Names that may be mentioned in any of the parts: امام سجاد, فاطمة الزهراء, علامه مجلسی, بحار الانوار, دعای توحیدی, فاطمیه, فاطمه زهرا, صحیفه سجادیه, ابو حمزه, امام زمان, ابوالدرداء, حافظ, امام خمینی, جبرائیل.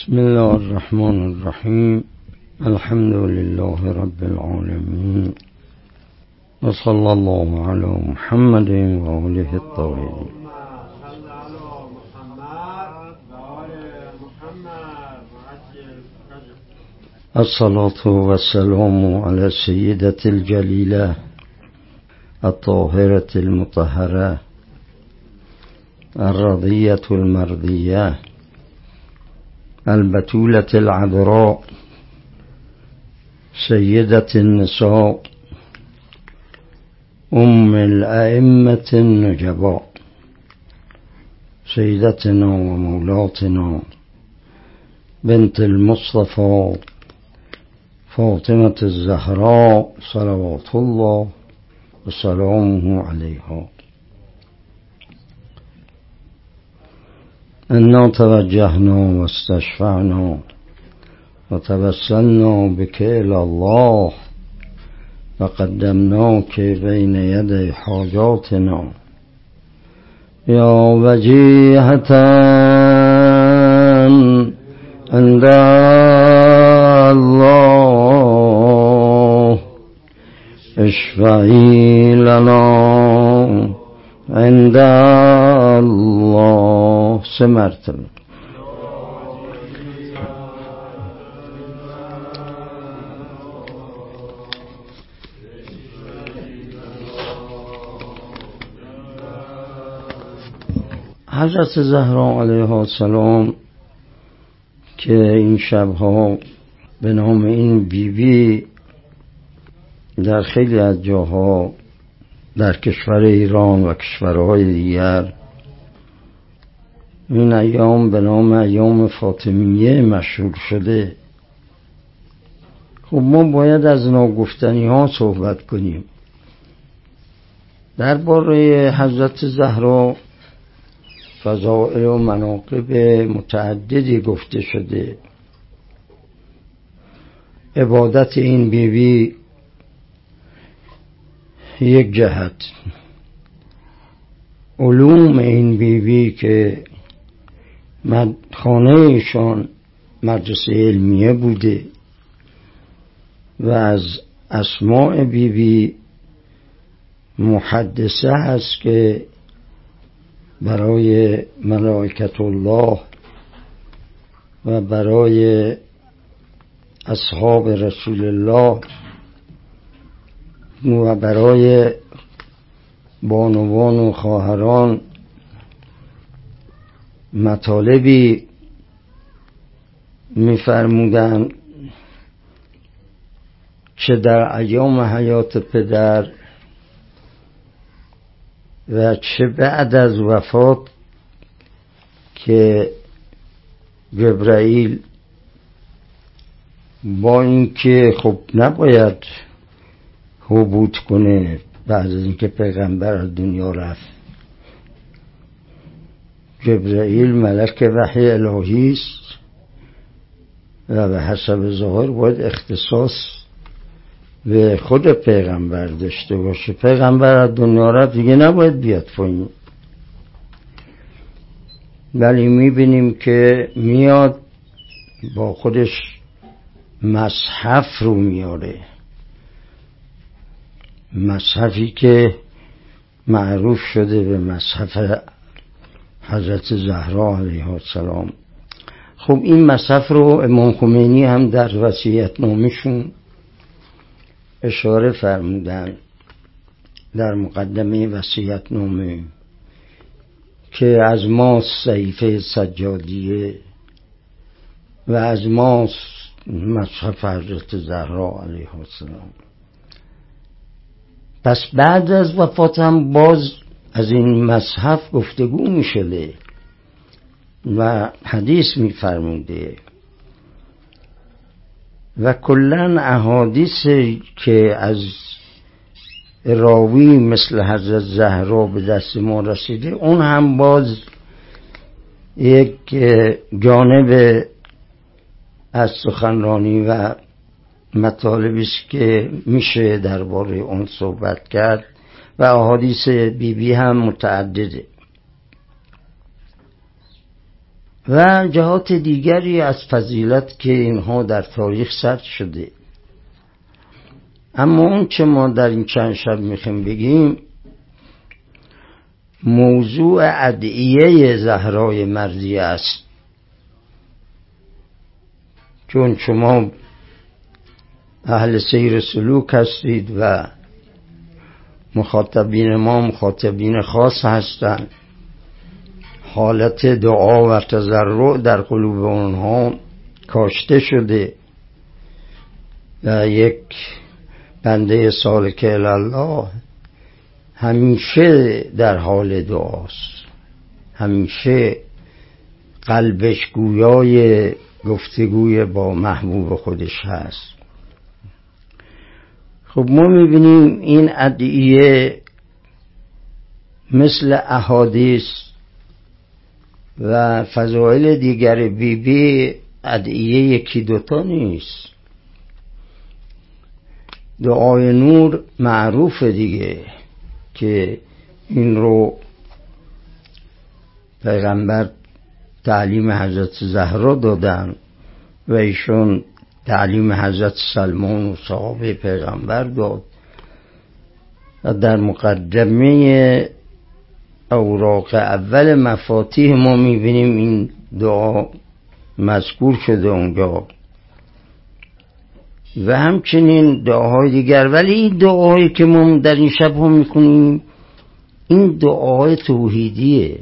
بسم الله الرحمن الرحیم. الحمد لله رب العالمین و صلی الله علی محمد و آله الطاهرین. الصلاة والسلام على سیدة الجلیله الطاهرة المطهرة الرضية المرضية البتولة العذراء سيدة النساء أم الأئمة النجباء سيدتنا ومولاتنا بنت المصطفى فاطمة الزهراء صلوات الله و سلامه علیها. انا توجهنا و استشفعنا و توسلنا بك الى الله و قدمناك بين يدي حاجاتنا يا وجيهة عند اشفعي لنا عند الله. سه مرتبه. حضرت زهرا علیها السلام که این شبها به نام این بیبی در خیلی از جاها در کشور ایران و کشورهای دیگر این ایام به نام ایام فاطمیه مشهور شده، خب ما باید از ناگفتنی ها صحبت کنیم. درباره حضرت زهرا فضائل و مناقب متعددی گفته شده. عبادت این بیبی یک جهت، علوم این بیبی که خانه ایشان مدرسه علمیه بوده و از اسماء بیبی محدثه است که برای ملائکت الله و برای اصحاب رسول الله و برای بانوان و خواهران مطالبی می‌فرمودند چه در ایام حیات پدر و چه بعد از وفات که جبرائیل با اینکه خب نباید حبوط کنه بعد از اینکه پیغمبر از دنیا رفت، جبرائیل ملک وحی الهی است و به حسب ظاهر باید اختصاص به خود پیغمبر داشته باشه. پیغمبر از دنیا رفت دیگه نباید بیاد پایین، ولی میبینیم که میاد با خودش مصحف رو میاره، مصحفی که معروف شده به مصحف حضرت زهرا علیها السلام. خب این مصحف رو امام خمینی هم در وصیت‌نامه‌شون اشاره فرمودن در مقدمه وصیت‌نامه که از ماست صحیفه سجادیه و از ماست مصحف حضرت زهرا علیها السلام. پس بعد از وفات هم باز از این مصحف گفتگو می شده و حدیث می فرموده و کلن احادیث که از راوی مثل حضرت زهرا به دست ما رسیده اون هم باز یک جانب از سخنرانی و مطالبی است که میشه درباره اون صحبت کرد و احادیث بیبی هم متعدده. و جهات دیگری از فضیلت که اینها در تاریخ ثبت شده. اما اون چه ما در این چند شب میخوایم بگیم موضوع ادعیه زهرای مرضیه است. چون شما اهل سیر سلوک هستید و مخاطبین ما مخاطبین خاص هستند، حالت دعا و تضرع در قلوب آنها کاشته شده و یک بنده سالک الله همیشه در حال دعاست، همیشه قلبش گویای گفتگوی با محبوب خودش هست. خب ما میبینیم این ادعیه مثل احادیث و فضائل دیگر بیبی ادعیه یکی دوتا نیست. دعای نور معروف دیگه که این رو پیغمبر تعلیم حضرت زهرا دادن و ایشون تعلیم حضرت سلمان و صحابه پیغمبر داد و در مقدمه اوراق اول مفاتیح ما میبینیم این دعا مذکور شده اونجا و همچنین دعاهای دیگر. ولی این دعاهایی که ما در این شب ها میکنیم این دعاهای توحیدیه،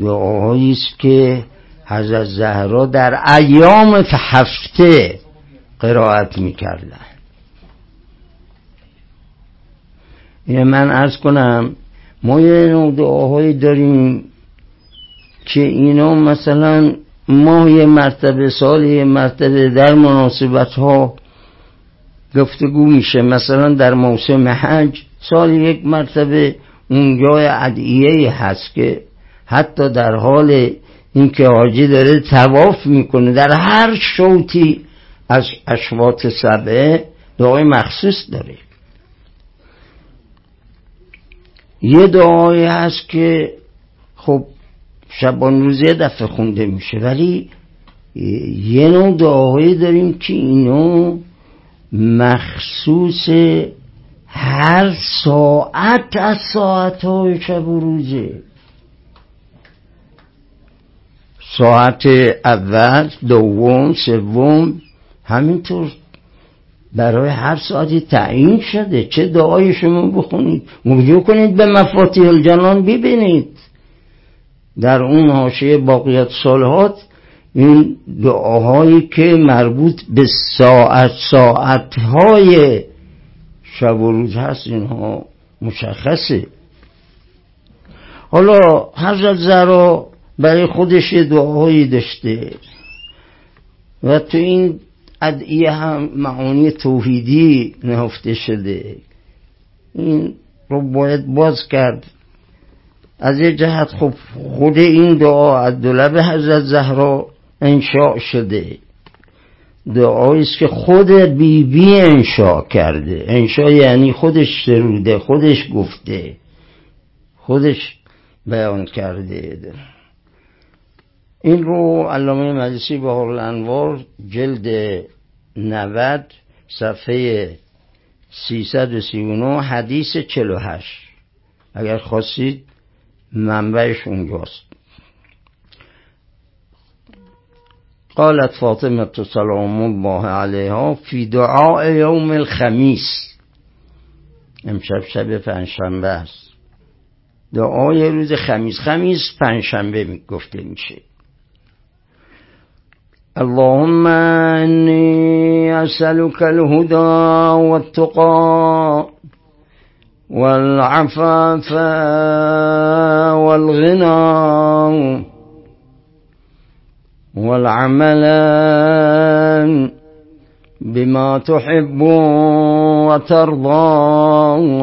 دعاهایی است که حضرت زهرا در ایام هفته قرائت میکردن. اینه من عرض کنم ما یه نوع دعاهایی داریم که اینا مثلا ماه یه مرتبه سال یه مرتبه در مناسبت ها گفتگو میشه. مثلا در موسم حج سال یک مرتبه اونجای ادعیه هست که حتی در حال این که حاجی داره طواف میکنه در هر شوطی از اشواط سبعه دعای مخصوص داره. یه دعایی هست که خب شبان روز یه دفعه خونده میشه، ولی یه نوع دعایی داریم که اینو مخصوص هر ساعت از ساعتهای شب و روزه. ساعت اول، دوم، سوم، همینطور برای هر ساعتی تعیین شده. چه دعایی شما بخونید مرجو کنید به مفاتیح الجنان، ببینید در اون حاشیه باقیات الصالحات این دعاهایی که مربوط به ساعتهای شب و روز هست اینها مشخصه. حالا حضرت زهرا برای خودش دعاهایی داشته و تو این ادعیه هم معانی توحیدی نهفته شده. این رو باید باز کرد. از یه جهت خب خود این دعا از لب حضرت زهرا انشاء شده، دعایی است که خود بیبی انشاء کرده. انشاء یعنی خودش سروده، خودش گفته، خودش بیان کرده. این رو علامه مجلسی بحار الانوار جلد 90 صفحه 339 حدیث 48 اگر خواستید منبعش اونجاست. قالت فاطمه سلام الله علیها فی دعاء یوم الخمیس، امشب شب پنجشنبه است، دعای روز خمیس، خمیس پنجشنبه گفته میشه. اللهم إني أسألك الهدى والتقى والعفاف والغنى والعمل بما تحب وترضى.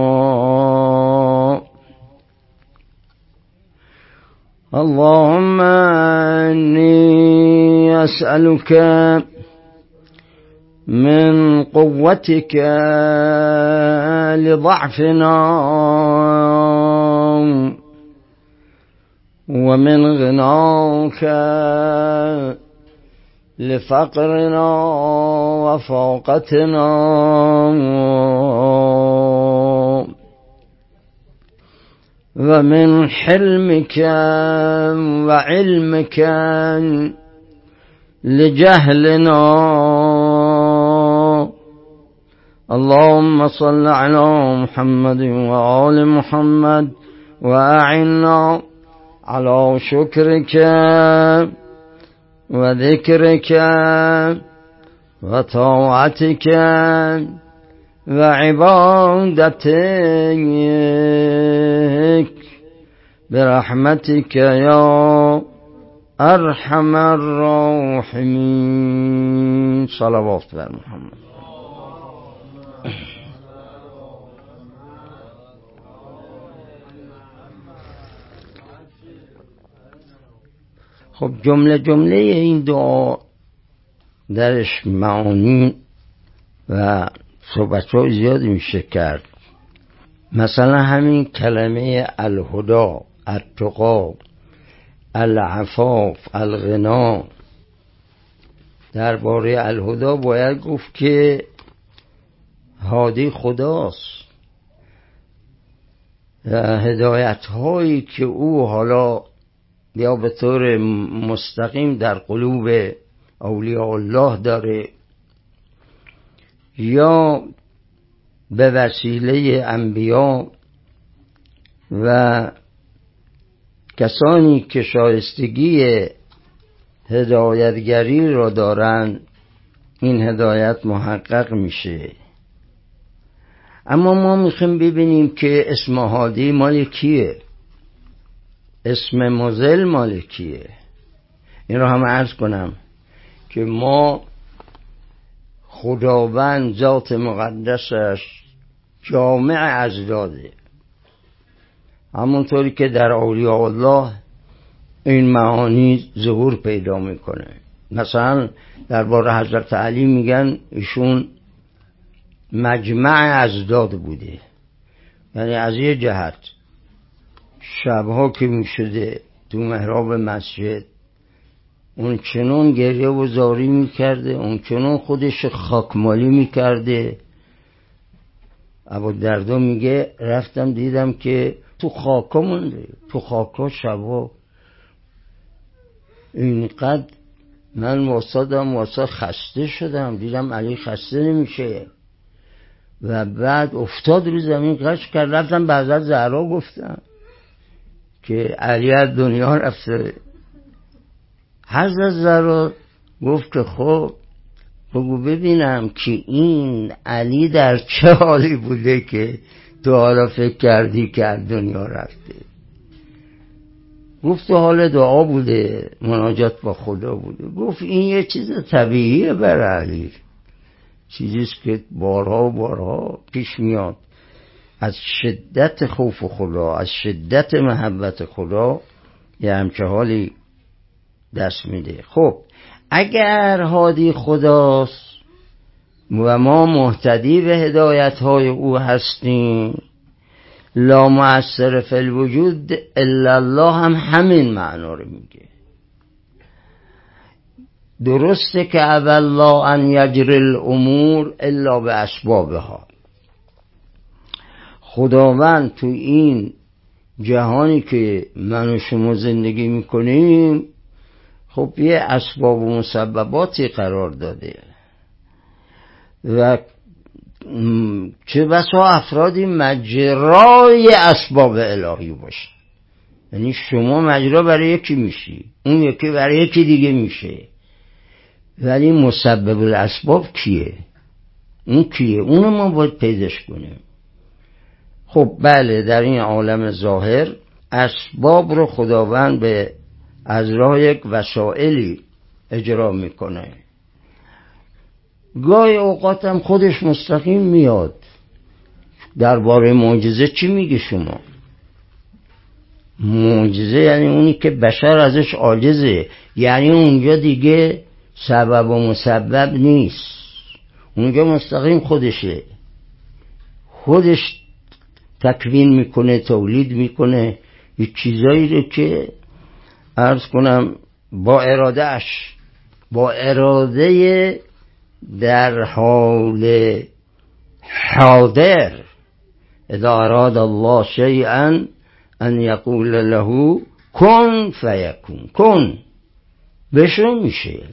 اللهم إني أسألك من قوتك لضعفنا ومن غناك لفقرنا وفاقتنا ومن حلمك وعلمك لجهلنا اللهم صل على محمد وآل محمد وأعنا على شكرك وذكرك وطاعتك وعبادتك برحمتك يا ارحم الراحمين. صلوات بر محمد. خب جمله این دعا درش معانی و صحبت‌ها زیادی میشه کرد. مثلا همین کلمه الهدا، التقا، العفاف، الغنا. درباره الهدا باید گفت که هادی خداست و هدایت هایی که او حالا یا به طور مستقیم در قلوب اولیاء الله داره یا به وسیله انبیا و کسانی که شایستگی هدایتگری را دارن، این هدایت محقق میشه. اما ما میخوایم ببینیم که اسم هادی مال کیه، اسم مزل مال کیه. این رو هم عرض کنم که ما خداوند ذات مقدسش جامع ازداده، همونطوری که در اولیاء الله این معانی ظهور پیدا میکنه. مثلا درباره حضرت علی میگن ایشون مجمع ازداد بوده، یعنی از یه جهت شبها که می شده تو محراب مسجد اون چنون گریه و زاری می کرده، اون چنون خودش خاکمالی می کرده. ابوالدرداء میگه رفتم دیدم که تو خاکا مونده، تو خاکا شبها اینقدر من واسه خسته شدم، دیدم علی خسته نمیشه و بعد افتاد رو زمین قش کرد. رفتم بعد از زهرا گفتم که علی از دنیا رفته. حضرت زهرا گفت که خب بگو ببینم که این علی در چه حالی بوده که تو حالا فکر کردی که از دنیا رفته. گفت تو حال دعا بوده، مناجات با خدا بوده. گفت این یه چیز طبیعیه برای علی، چیزیست که بارها پیش میاد. از شدت خوف خدا، از شدت محبت خدا یه همچه حالی دست میده. خب اگر هادی خداست و ما مهتدی به هدایت های او هستیم، لا مؤثر فی الوجود الا الله هم همین معنا رو میگه. درسته که اولا ان یجری الامور الا به اسبابها، خداوند تو این جهانی که من و شما زندگی میکنیم خب یه اسباب و مسبباتی قرار داده و چه بسا افرادی مجرای اسباب الهی باشه. یعنی شما مجرا برای یکی میشی، اون یکی برای یکی دیگه میشه، ولی مسبب الاسباب کیه؟ اون کیه؟ اونو ما باید پیداش کنیم. خب بله، در این عالم ظاهر اسباب رو خداوند به از راه یک وسائلی اجرا میکنه، گاهی اوقات هم خودش مستقیم میاد. درباره معجزه چی میگی شما؟ معجزه یعنی اونی که بشر ازش عاجزه، یعنی اونجا دیگه سبب و مسبب نیست، اونجا مستقیم خودشه، خودش تکوین میکنه، تولید میکنه، یه چیزایی رو که عرض کنم با ارادهش، با اراده در حال حاضر، اذا اراد الله شیئا ان یقول له کن فیکون، کن بشه میشه.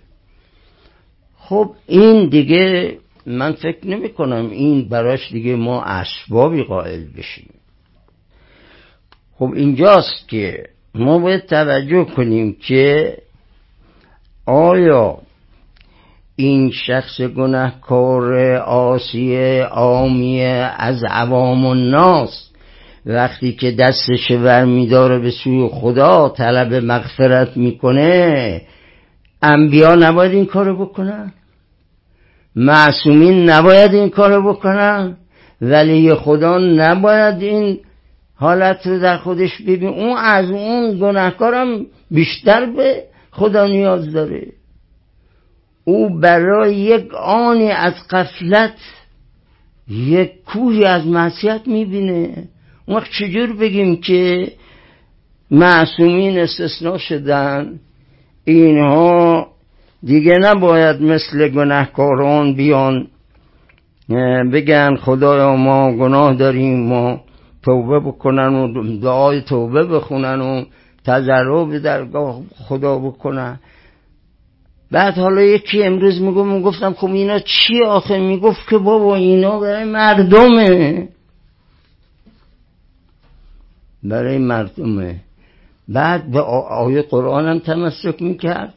خب این دیگه من فکر نمی کنم این براش دیگه ما اسبابی قائل بشیم. خب اینجاست که ما باید توجه کنیم که آیا این شخص گناهکار عاصی عامی از عوام الناس وقتی که دستش برمی داره به سوی خدا طلب مغفرت میکنه، انبیا نباید این کارو بکنن؟ معصومین نباید این کارو بکنن؟ ولی خدا نباید این حالت رو در خودش ببین؟ اون از اون گناهکارم بیشتر به خدا نیاز داره. او برای یک آنی از غفلت یک کوهی از معصیت میبینه. اون وقت چجور بگیم که معصومین استثناء شدن، اینها دیگه نباید مثل گناهکاران بیان بگن خدایا ما گناه داریم، ما توبه بکنن و دعای توبه بخونن و تضرع به درگاه خدا بکنن. بعد حالا یکی امروز میگفتم خب اینا چی آخه؟ میگفت که بابا اینا برای مردمه، برای مردمه. بعد به آیه قرآن هم تمسک میکرد،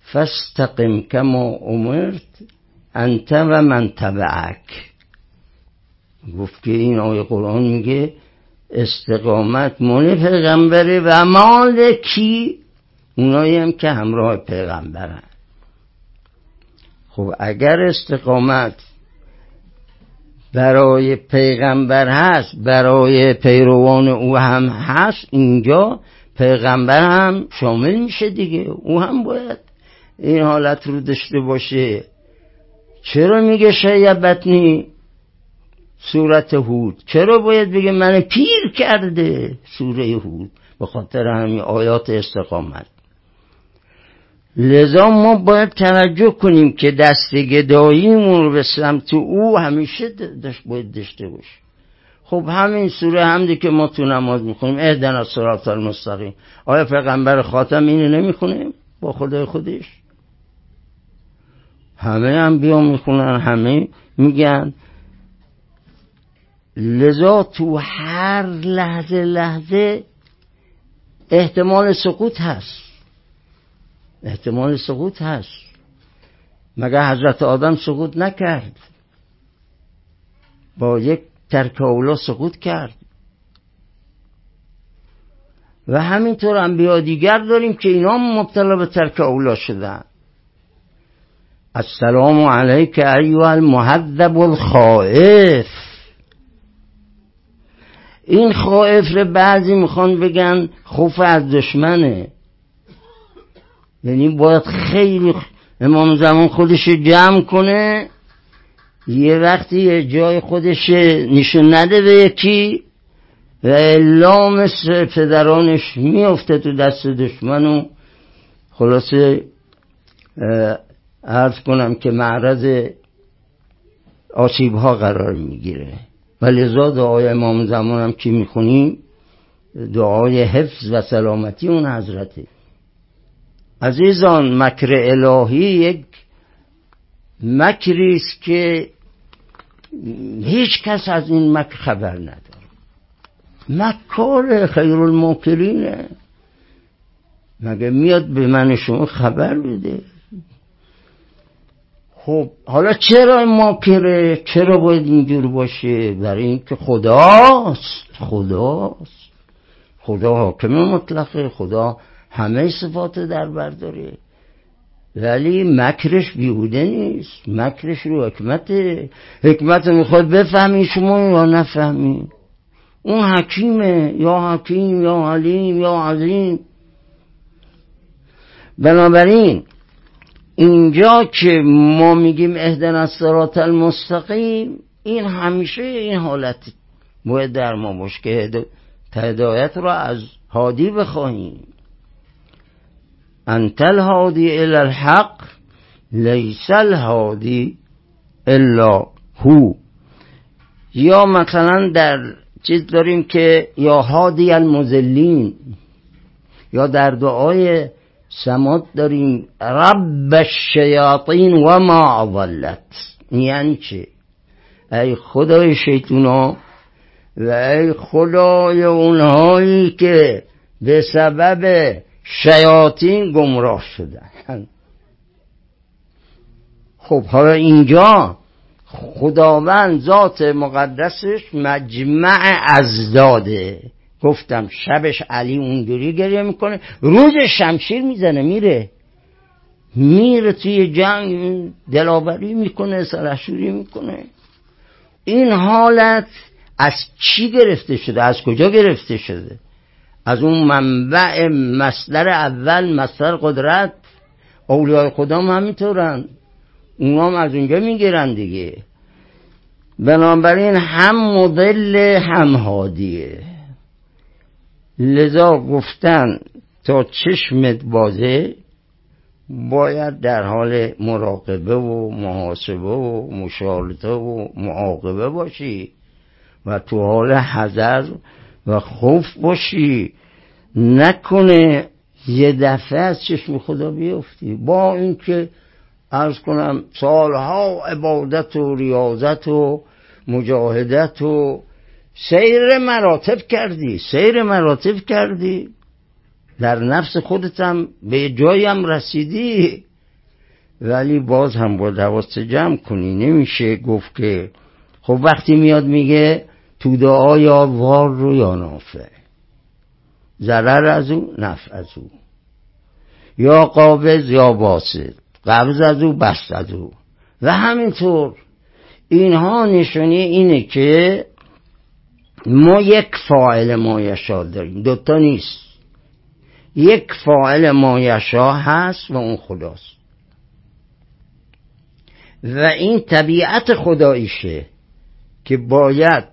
فاستقم کما امرت انت و من تبعک. گفت که این آیه قرآن میگه استقامت مال پیغمبره و مال کی؟ اونایی هم که همراه پیغمبرن. خب اگر استقامت برای پیغمبر هست، برای پیروان او هم هست، اینجا پیغمبر هم شامل میشه دیگه، او هم باید این حالت رو داشته باشه. چرا میگه شیبتنی صورت هود؟ چرا باید بگه من پیر کرده سوره هود؟ به خاطر همین آیات استقامت. لذا ما باید توجه کنیم که دست گداییمون رو به سمت او همیشه باید داشته باشیم. خب همین سوره حمدی که ما تو نماز میخونیم، اهدنا الصراط المستقیم، آیا پیغمبر خاتم اینو نمیخونیم با خدای خودش؟ همه انبیا میخونن، همه میگن. لذا تو هر لحظه احتمال سقوط هست، احتمال سقوط هست. مگر حضرت آدم سقوط نکرد؟ با یک ترک اولا سقوط کرد. و همینطور انبیا دیگر داریم که اینا مبتلا به ترک اولا شدن. السلام علیک ایها المهذب الخائف. این خائف رو بعضی میخوان بگن خوف از دشمنه، یعنی باید خیلی امام زمان خودش جمع کنه، یه وقتی جای خودش نشون نده به یکی، و الا مثل پدرانش میفته تو دست دشمن و خلاصه عرض کنم که معرض آسیب ها قرار میگیره. ولذا دعای امام زمان هم که میخونیم دعای حفظ و سلامتی اون حضرته. عزیزان، مکر الهی یک مکری است که هیچ کس از این مکر خبر نداره. مکار خیرالماکرینه، مگه میاد به من شما خبر بده؟ خب حالا چرا ماکره؟ چرا باید اینجور باشه؟ برای اینکه خداست، خداست، خدا حاکم مطلقه، خدا همه صفات در بر داره. ولی مکرش بیهوده نیست، مکرش رو حکمته. حکمت میخواد بفهمی شما یا نفهمی. اون حکیمه، یا حکیم یا علیم یا عظیم. بنابراین اینجا که ما میگیم اهدنا الصراط المستقیم، این همیشه این حالت باید در ما باشه که هدایت را از هادی بخواهیم. انت الهادی الی الحق لیس الهادی الا هو. یا مثلا در چیز داریم که یا هادی المذلین، یا در دعای صمد داریم رب الشیاطین و ما اضلت، یعنی چه؟ ای خدای شیطونا و ای خدای اونهایی که به سبب شیاطین گمراه شدن. خب حالا اینجا خداوند ذات مقدسش مجمع ازداده. گفتم شبش علی اونجوری گریه میکنه، روز شمشیر میزنه، میره توی جنگ، دلاوری میکنه، سرشوری میکنه. این حالت از چی گرفته شده؟ از کجا گرفته شده؟ از اون منبع، مصدر اول، مصدر قدرت. اولیاء خدا هم همینطورن، اونا هم از اونجا میگیرن دیگه. بنابراین هم مدل هم هادیه. لذا گفتن تا چشمت بازه باید در حال مراقبه و محاسبه و مشارطه و معاقبه باشی و تو حال حذر و خوف باشی، نکنه یه دفعه از چشم خدا بیفتی. با اینکه عرض کنم سالها عبادت و ریاضت و مجاهدت و سیر مراتب کردی، در نفس خودت هم به جایی هم رسیدی، ولی باز هم با حواست جمع کنی. نمیشه گفت که خب وقتی میاد میگه تو دعا یا وار رو یا نافع، ضرر از او نفع از او، یا قابض یا باسط، قبض از او بست از او و همینطور. اینها نشونه اینه که ما یک فاعل مایشا داریم، دوتا نیست. یک فاعل مایشا هست و اون خداست و این طبیعت خداییشه که باید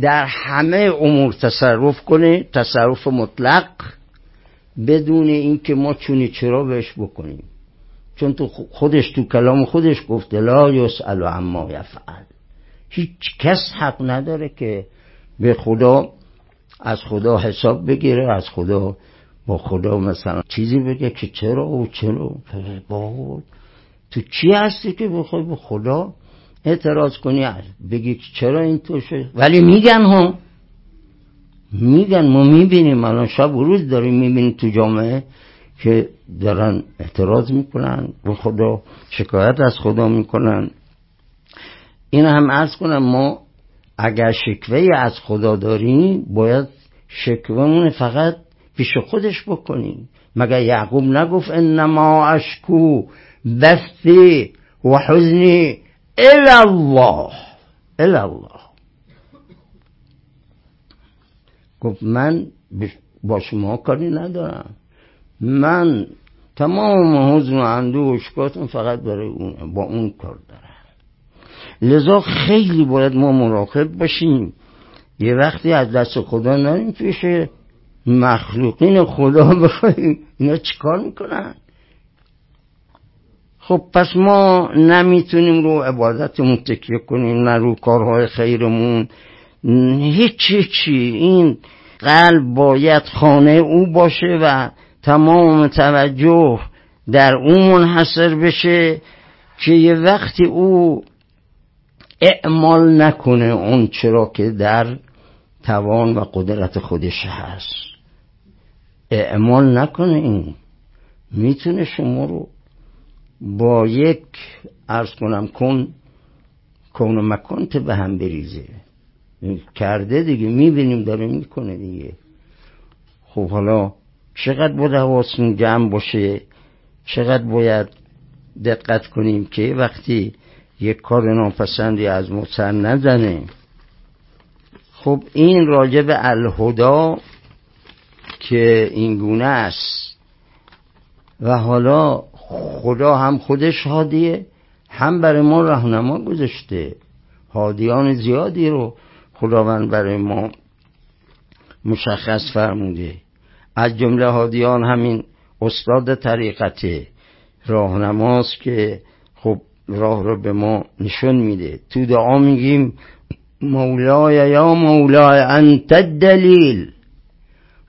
در همه امور تصرف کنه، تصرف مطلق، بدون اینکه ما چونی چرا بهش بکنیم. چون تو خودش تو کلام خودش گفته لا یسأل عما یفعل، هیچ کس حق نداره که به خدا از خدا حساب بگیره، از خدا با خدا مثلا چیزی بگه که چرا و چرا. تو چی هستی که بخوای به خدا اعتراض کنی، بگی چرا این تو شد؟ ولی میگن ما میبینیم الان شب و روز داریم میبینیم تو جامعه که دارن اعتراض میکنن به خدا، شکایت از خدا میکنن. این هم عرض کنم ما اگر شکوه از خدا داریم باید شکوهمون فقط پیش خودش بکنیم. مگر یعقوب نگفت انما اشکو بثی و حزنی الی الله؟ گفت من با شما کاری ندارم، من تمام حزن و اندوه و اشکاتم فقط برای اون، با اون کار دارم. لذا خیلی باید ما مراقب باشیم، یه وقتی از دست خدا نریم پیش مخلوقین خدا بخوایم اینا چیکار میکنن. خب پس ما نمیتونیم رو عبادتمون تکیه کنیم، نه رو کارهای خیرمون، هیچی. این قلب باید خانه او باشه و تمام توجه در او منحصر بشه که یه وقتی او اعمال نکنه اون چرا که در توان و قدرت خودش هست، اعمال نکنه. این میتونه شما رو با یک عرض کنم کن و مکانت به هم بریزه. کرده دیگه، میبینیم داره میکنه دیگه. خب حالا چقدر باید حواسمون جمع باشه، چقدر باید دقت کنیم که وقتی یک کار ناپسندی از ما سر نزنه. خب این راجع به الهدا که این گونه است. و حالا خدا هم خودش هادیه، هم برای ما راهنما گذاشته. هادیان زیادی رو خداوند برای ما مشخص فرموده، از جمله هادیان همین استاد طریقته، راهنماست که خب راه رو به ما نشون میده. تو دعا میگیم مولای یا مولای انت الدلیل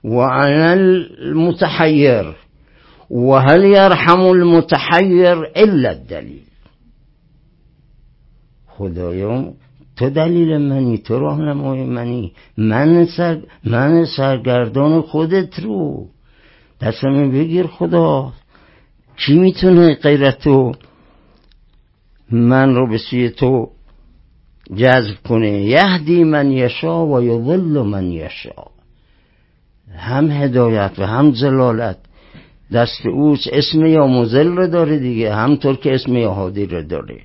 و انا المتحیر و هل یرحم المتحیر الا الدلیل. خدایا تو دلیل منی، تو راهنمای منی، من سرگردان خودت رو دستم بگیر. خدا کی میتونه غیر تو من رو به سوی تو جذب کنه؟ یهدی من یشا و یضل من یشا. هم هدایت و هم ضلالت دست اوست. اسم یا مضل رو داره دیگه، همطور که اسم یا هادی رو داره.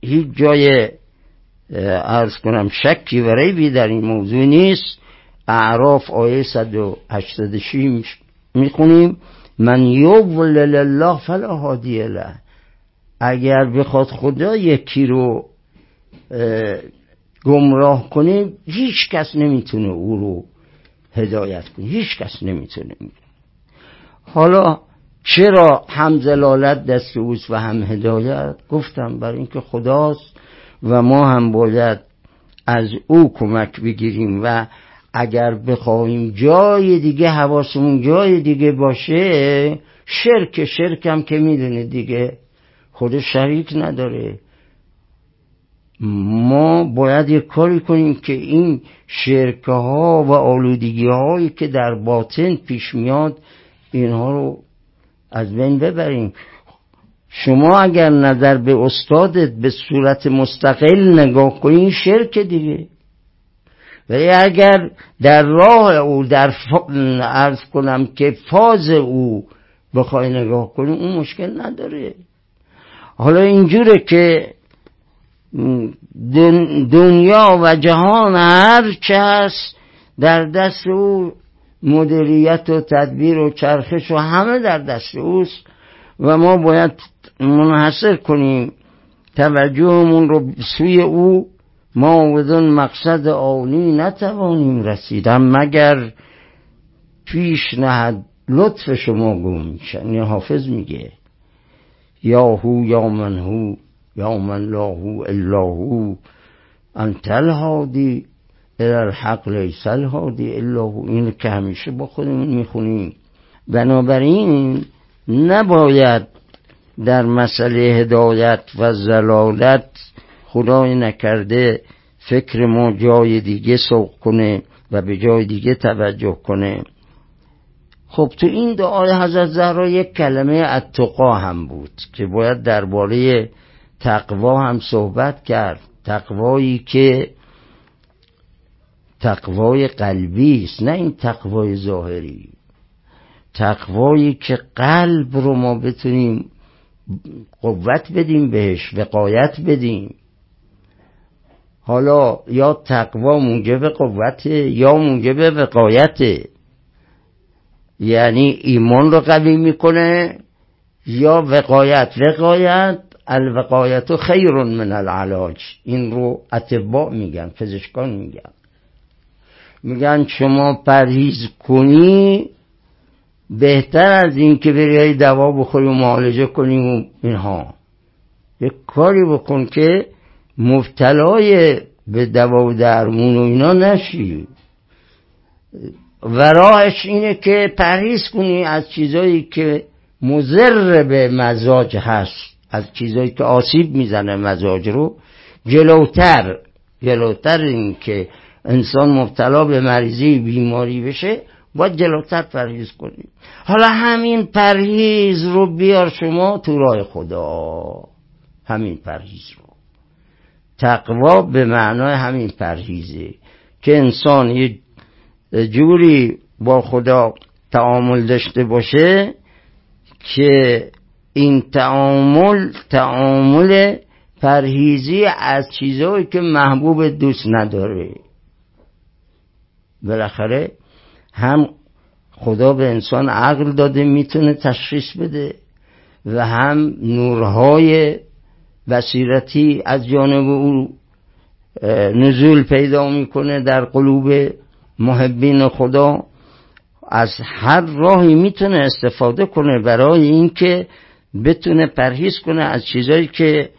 هیچ جای عرض کنم شکی و ریبی در این موضوع نیست. اعراف آیه 186 میخونیم من یضلل الله فلا هادی له. اگر بخواد خدا یکی رو گمراه کنه، هیچ کس نمیتونه او رو هدایت کنه، هیچ کس نمیتونه. حالا چرا هم ضلالت دست اوست و هم هدایت؟ گفتم برای اینکه خداست و ما هم باید از او کمک بگیریم، و اگر بخوایم جای دیگه حواسمون جای دیگه باشه، شرکم که میدونه دیگه خود شریک نداره. ما باید یک کاری کنیم که این شرکه ها و آلودگی هایی که در باطن پیش میاد اینها رو از بین ببریم. شما اگر نظر به استادت به صورت مستقل نگاه کنین، شرک دیگه. ولی اگر در راه او، در عرض کنم که فاز او بخوای نگاه کنین، اون مشکل نداره. حالا اینجوره که دنیا و جهان هر چه هست در دست او، مدیریت و تدبیر و چرخش و همه در دست اوست، و ما باید منحصر کنیم توجهمون رو سوی او. ما بدون مقصد عالی نتوانیم رسیدم مگر پیش نهد لطف شما گم. یعنی حافظ میگه یاهو یا منهو یا من لاهو اللهو انت الهادی الحق لیس الهادی اللهو. این که همیشه با خودمون میخونیم. بنابراین نباید در مسئله هدایت و ضلالت خدای نکرده فکر ما جای دیگه سوق کنه و به جای دیگه توجه کنه. خب تو این دعای حضرت زهرا یک کلمه اتقا هم بود که باید درباره تقوا هم صحبت کرد. تقوایی که تقوای قلبی است، نه این تقوای ظاهری. تقوایی که قلب رو ما بتونیم قوت بدیم بهش، وقایت بدیم. حالا یا تقوا موجب قوته یا موجب وقایته، یعنی ایمان رو قوی میکنه یا وقایت. الوقایت خیر من العلاج. این رو اطباء میگن، پزشکان میگن شما پرهیز کنی بهتر از این که بری دوا بخوری و معالجه کنی و اینها. یک کاری بکن که مبتلای به دوا و درمون و اینا نشی، و راهش اینه که پرهیز کنی از چیزایی که مضر به مزاج هست، از چیزایی که آسیب میزنه مزاج رو جلوتر این که انسان مبتلا به مریضی بیماری بشه، باید جلوتر پرهیز کنیم. حالا همین پرهیز رو بیار شما تو راه خدا، همین پرهیز رو. تقوا به معنای همین پرهیزه که انسان یه جوری با خدا تعامل داشته باشه که این تعامل پرهیزی از چیزایی که محبوب دوست نداره. بالاخره هم خدا به انسان عقل داده میتونه تشخیص بده، و هم نورهای بصیرتی از جانب او نزول پیدا میکنه در قلوب محبین خدا. از هر راهی میتونه استفاده کنه برای اینکه بتونه پرهیز کنه از چیزایی که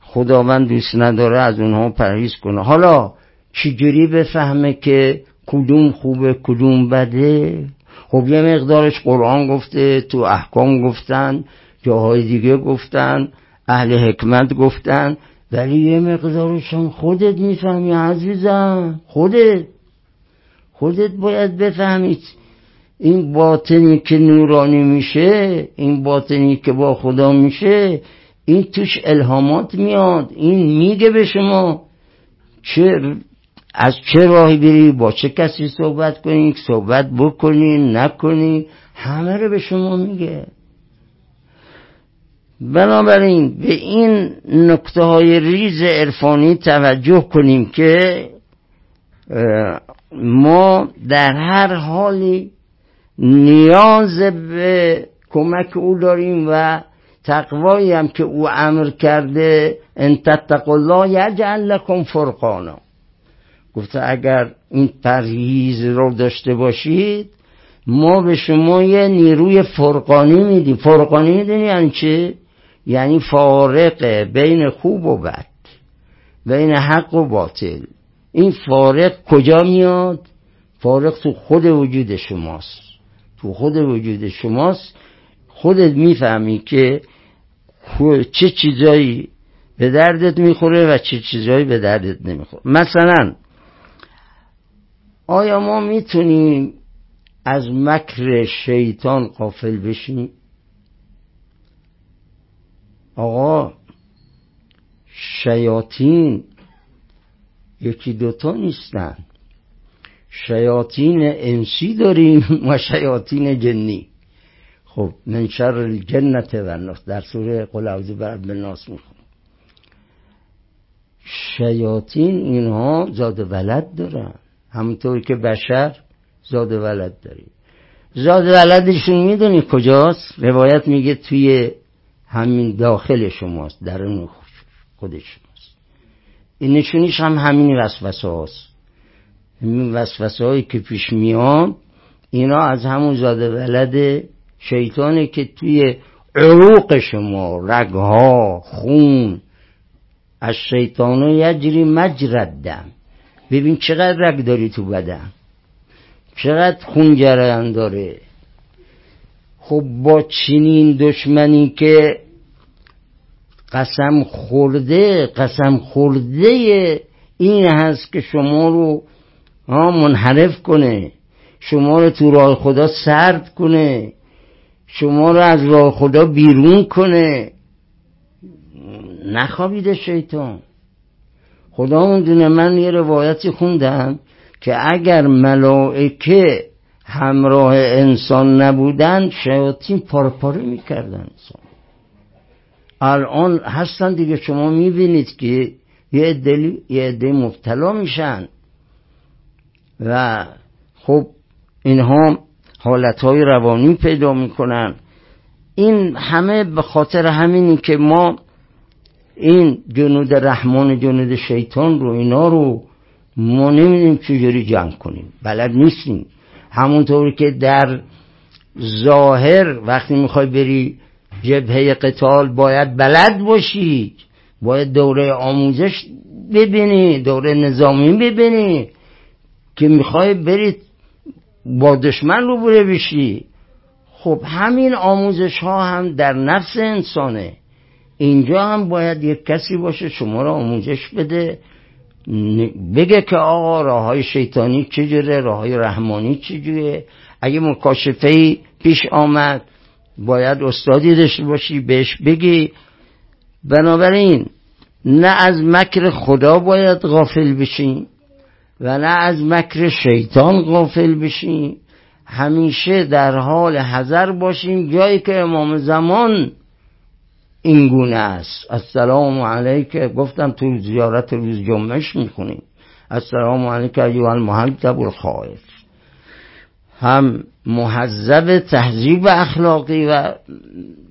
خداوند دوست نداره، از اونها پرهیز کنه. حالا چجوری بفهمه که کدوم خوبه کدوم بده؟ خب یه مقدارش قرآن گفته، تو احکام گفتن، جاهای دیگه گفتن، اهل حکمت گفتن، ولی یه مقدارش هم خودت میفهمی عزیزم، خودت باید بفهمید این باطنی که نورانی میشه، این باطنی که با خدا میشه، این توش الهامات میاد، این میگه به شما چه از چه راهی بری، با چه کسی صحبت کنی، صحبت بکنی نکنی، همه رو به شما میگه. بنابراین به این نکته های ریز عرفانی توجه کنیم که ما در هر حالی نیاز به کمک او داریم و تقوایی هم که او امر کرده، ان تتقوا الله یجعل لکم فرقانا، گفته اگر این پرهیز رو داشته باشید ما به شما یه نیروی فرقانی میدیم. فرقانی میدونی یعنی چه؟ یعنی فارقه بین خوب و بد، بین حق و باطل. این فارق کجا میاد؟ فارق تو خود وجود شماست، تو خود وجود شماست. خودت میفهمی که چه چیزایی به دردت میخوره و چه چیزایی به دردت نمیخوره. مثلا آیا ما میتونیم از مکر شیطان غافل بشیم؟ آقا شیاطین یکی دوتا نیستن، شیاطین انسی داریم و شیاطین جنی. خب من شر الجنت و الناس در سوره قل اعوذ برب الناس میخونم. شیاطین اینها زاد و ولد دارن، همونطور که بشر زاد و ولد داریم. زاد و ولدشون میدونی کجاست؟ روایت میگه توی همین داخل شماست، درون خود شماست. این نشونیش هم همین وسوسه هاست، همین وسوسه هایی که پیش میان، اینا از همون زاد و ولد شیطانه که توی عروق شما، رگها، خون، از شیطانه یجری مجرد دم. ببین چقدر رگ داری تو بدن، چقدر خون جریان داره. خب با چنین دشمنی که قسم خورده این هست که شما رو منحرف کنه، شما رو تو راه خدا سرد کنه، شما رو از راه خدا بیرون کنه، نخوابیده شیطان. خدا دونه من یه روایتی خوندم که اگر ملائکه همراه انسان نبودن شیاطین پارپاره میکردن انسان. الان هستن دیگه، شما میبینید که یه عده مبتلا میشن و خب اینها حالتهای روانی پیدا میکنن. این همه به خاطر همینی که ما این جنود رحمان، جنود شیطان رو، اینا رو ما نمیدونیم چجوری جمع کنیم، بلد نیستیم. همونطور که در ظاهر وقتی میخوای بری جبهه قتال باید بلد باشی، باید دوره آموزش ببینی، دوره نظامی ببینی که میخوای بری با دشمن روبرو بشی. خب همین آموزش ها هم در نفس انسانه، اینجا هم باید یک کسی باشه شما را آموزش بده، بگه که آقا راه های شیطانی چجوره، راه های رحمانی چجوره. اگه مکاشفه‌ای پیش آمد باید استادی داشته باشی بهش بگی. بنابراین نه از مکر خدا باید غافل بشیم و نه از مکر شیطان غافل بشیم، همیشه در حال حذر باشیم. جایی که امام زمان این گونه است، السلام علیکم، گفتم تو زیارت روز جمعهش میخونیم، السلام علیکم ایها المحذب الخائف، هم مهذب تهذیب اخلاقی و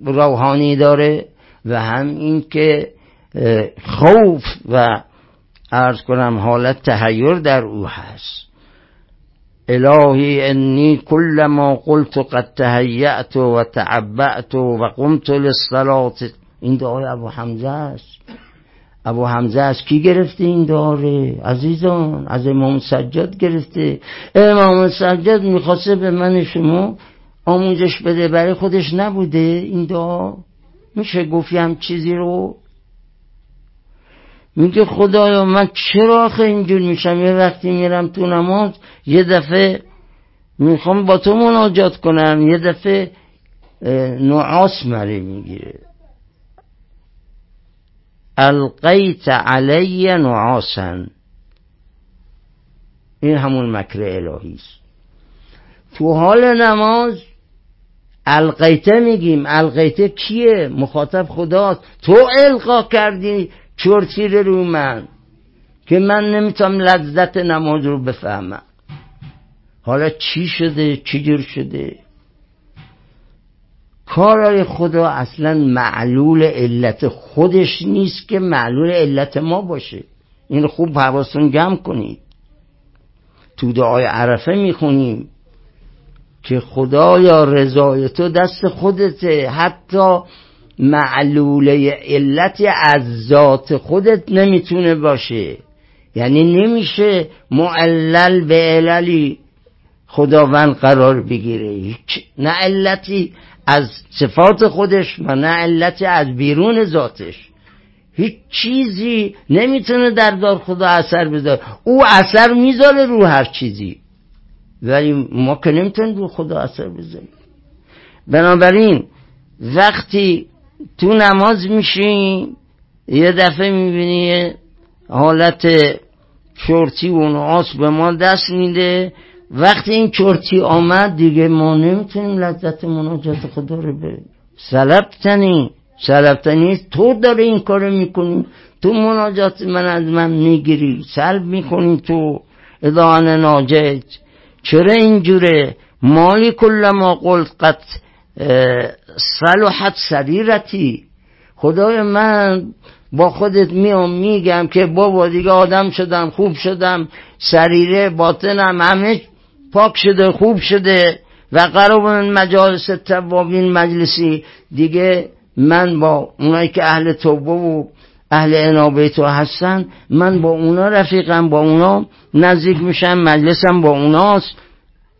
روحانی داره و هم این که خوف و عرض کنم حالت تحیر در او هست. إلهي إني كلما قلت قد تهيأت وتعبأت وقمت للصلاة. این دعای ابو حمزه است. ابو حمزه از کی گرفته این داره عزیزان؟ از امام سجاد گرفته. امام سجاد میخواسته به من شما آموزش بده، برای خودش نبوده این دعا. میشه گفتی هم چیزی رو؟ میگه خدایا من چرا آخه اینجور میشم؟ یه وقتی میرم تو نماز یه دفعه میخوام با تو مناجات کنم، یه دفعه نعاس مری میگیره. القیت علی نعاسا. این همون مکر الهی است. تو حال نماز القیته میگیم. القیته کیه؟ مخاطب خداست. تو القا کردی چرتیر رو من که من نمیتونم لذت نماز رو بفهمم. حالا چی شده؟ چی جور شده؟ کارای خدا اصلا معلول علت خودش نیست که معلول علت ما باشه. این خوب حواستون جمع کنید. تو دعای عرفه میخونیم که خدایا رضای تو دست خودته، حتی معلوله علت از ذات خودت نمیتونه باشه. یعنی نمیشه معلل به عللی خداوند قرار بگیره، نه علتی از صفات خودش و نه علتی از بیرون ذاتش. هیچ چیزی نمیتونه در دار خدا اثر بذاره. او اثر میذاره رو هر چیزی، ولی ما که نمیتونیم رو خدا اثر بذاریم. بنابراین وقتی تو نماز میشی یه دفعه میبینی حالت چرتی و نعاس به ما دست میده. وقتی این چرتی آمد دیگه ما نمیتونیم لذت مناجات خدا رو بریم. سلبتنی تو داره این کارو میکنی، تو مناجات من از من میگیری، سلب میکنی. تو ادعان ناجت چرا اینجوره؟ مالی کلما قلت قد صلحت سریرتی. خدای من با خودت میام میگم که بابا دیگه آدم شدم، خوب شدم، سریره باطنم همه پاک شده، خوب شده. و قرب من مجالس توابین مجلسی. دیگه من با اونایی که اهل توبه و اهل انابه تو هستن من با اونا رفیقم، با اونا نزدیک میشم، مجلسم با اوناست.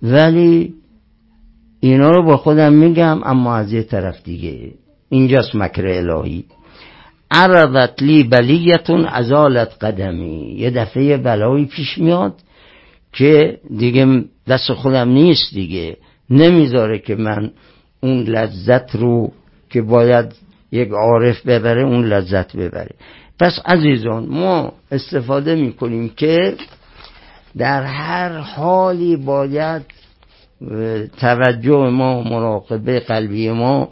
ولی اینا رو با خودم میگم، اما از یه طرف دیگه. اینجاست مکر الهی. عرضت لی بلیتون ازالت قدمی. یه دفعه بلایی پیش میاد که دیگه دست خودم نیست، دیگه نمیذاره که من اون لذت رو که باید یک عارف ببره اون لذت ببره. پس عزیزان ما استفاده میکنیم که در هر حالی باید توجه ما، مراقبه قلبی ما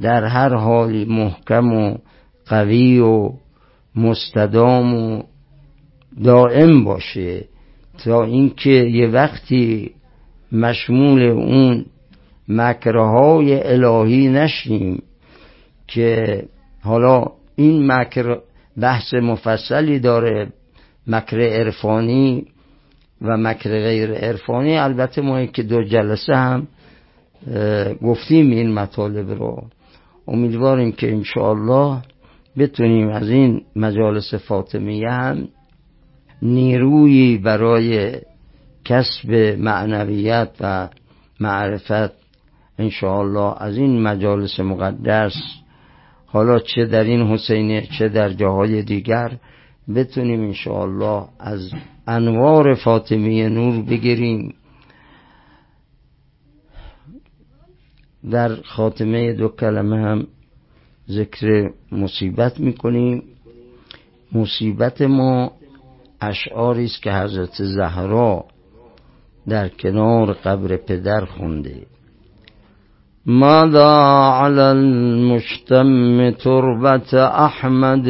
در هر حالی محکم و قوی و مستدام و دائم باشه، تا اینکه یه وقتی مشمول اون مکرهای الهی نشیم. که حالا این مکر بحث مفصلی داره، مکر عرفانی و مکر غیر عرفانی. البته ما که دو جلسه هم گفتیم این مطالب رو. امیدواریم که انشاءالله بتونیم از این مجالس فاطمیه هم نیرویی برای کسب معنویت و معرفت انشاءالله از این مجالس مقدس، حالا چه در این حسینیه چه در جاهای دیگر، بتونیم انشاءالله از انوار فاطمی نور بگیریم. در خاتمه دو کلمه هم ذکر مصیبت میکنیم. مصیبت ما اشعاری است که حضرت زهرا در کنار قبر پدر خونده. ماذا علی المشتم تربت احمد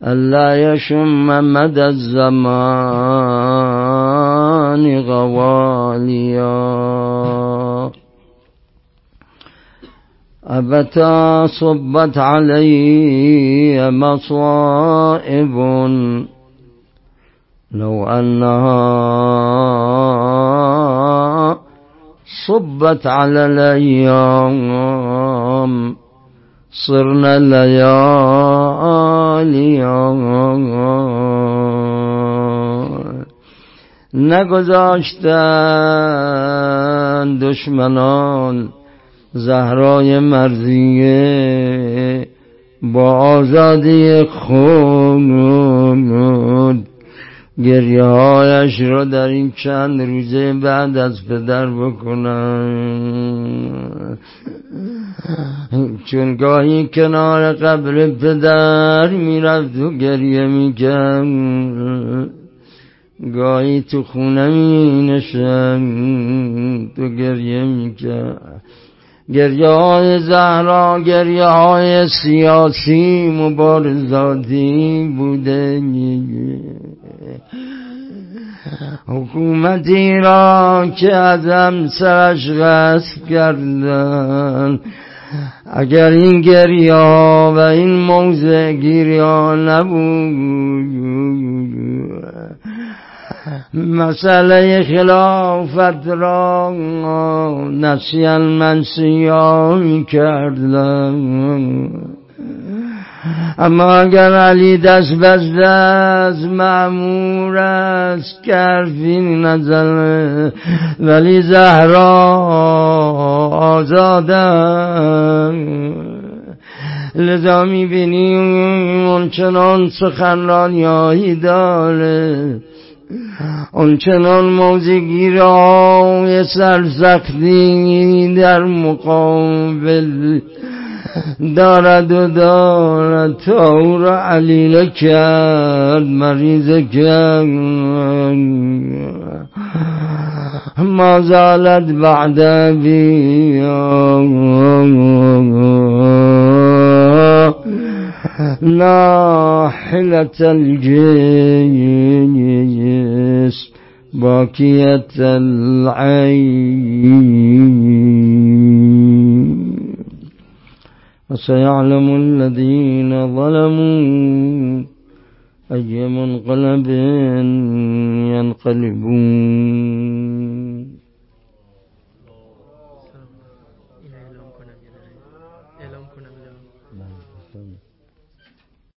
الا یشم مد الزمان غوالیا ابتا صبت علی مصائب لو انها صبت على الأيام صرنا الليالي نگذاشتن دشمنان زهرای مرضیه با آزادی خود گریه هایش را در این چند روزه بعد از پدر بکنن، چون گاهی کنار قبر پدر می رفت و گریه می کرد، گاهی تو خونه می نشست و گریه می کرد. گریه های زهرا گریه های سیاسی مبارزاتی بوده. حکومتی را که از همسرش غصب کردن، اگر این گریه ها و این موضع گیری ها نبود، مسئله خلافت را نسیان منسیا می‌کردند. اما اگر علی دست بسته از مأمور است کرفی نزنه، ولی زهرا آزاده، لذا می‌بینیم اونچنان سخنرانیایی داره، اونچنان موزگی را سرسختی در مقابل دارد و دارد تا او را علیل کرد، مریض کرد. ما زالت بعد بیا ناحلة الجيش باقية العين، وسيعلم الذين ظلموا أي منقلب ينقلبون.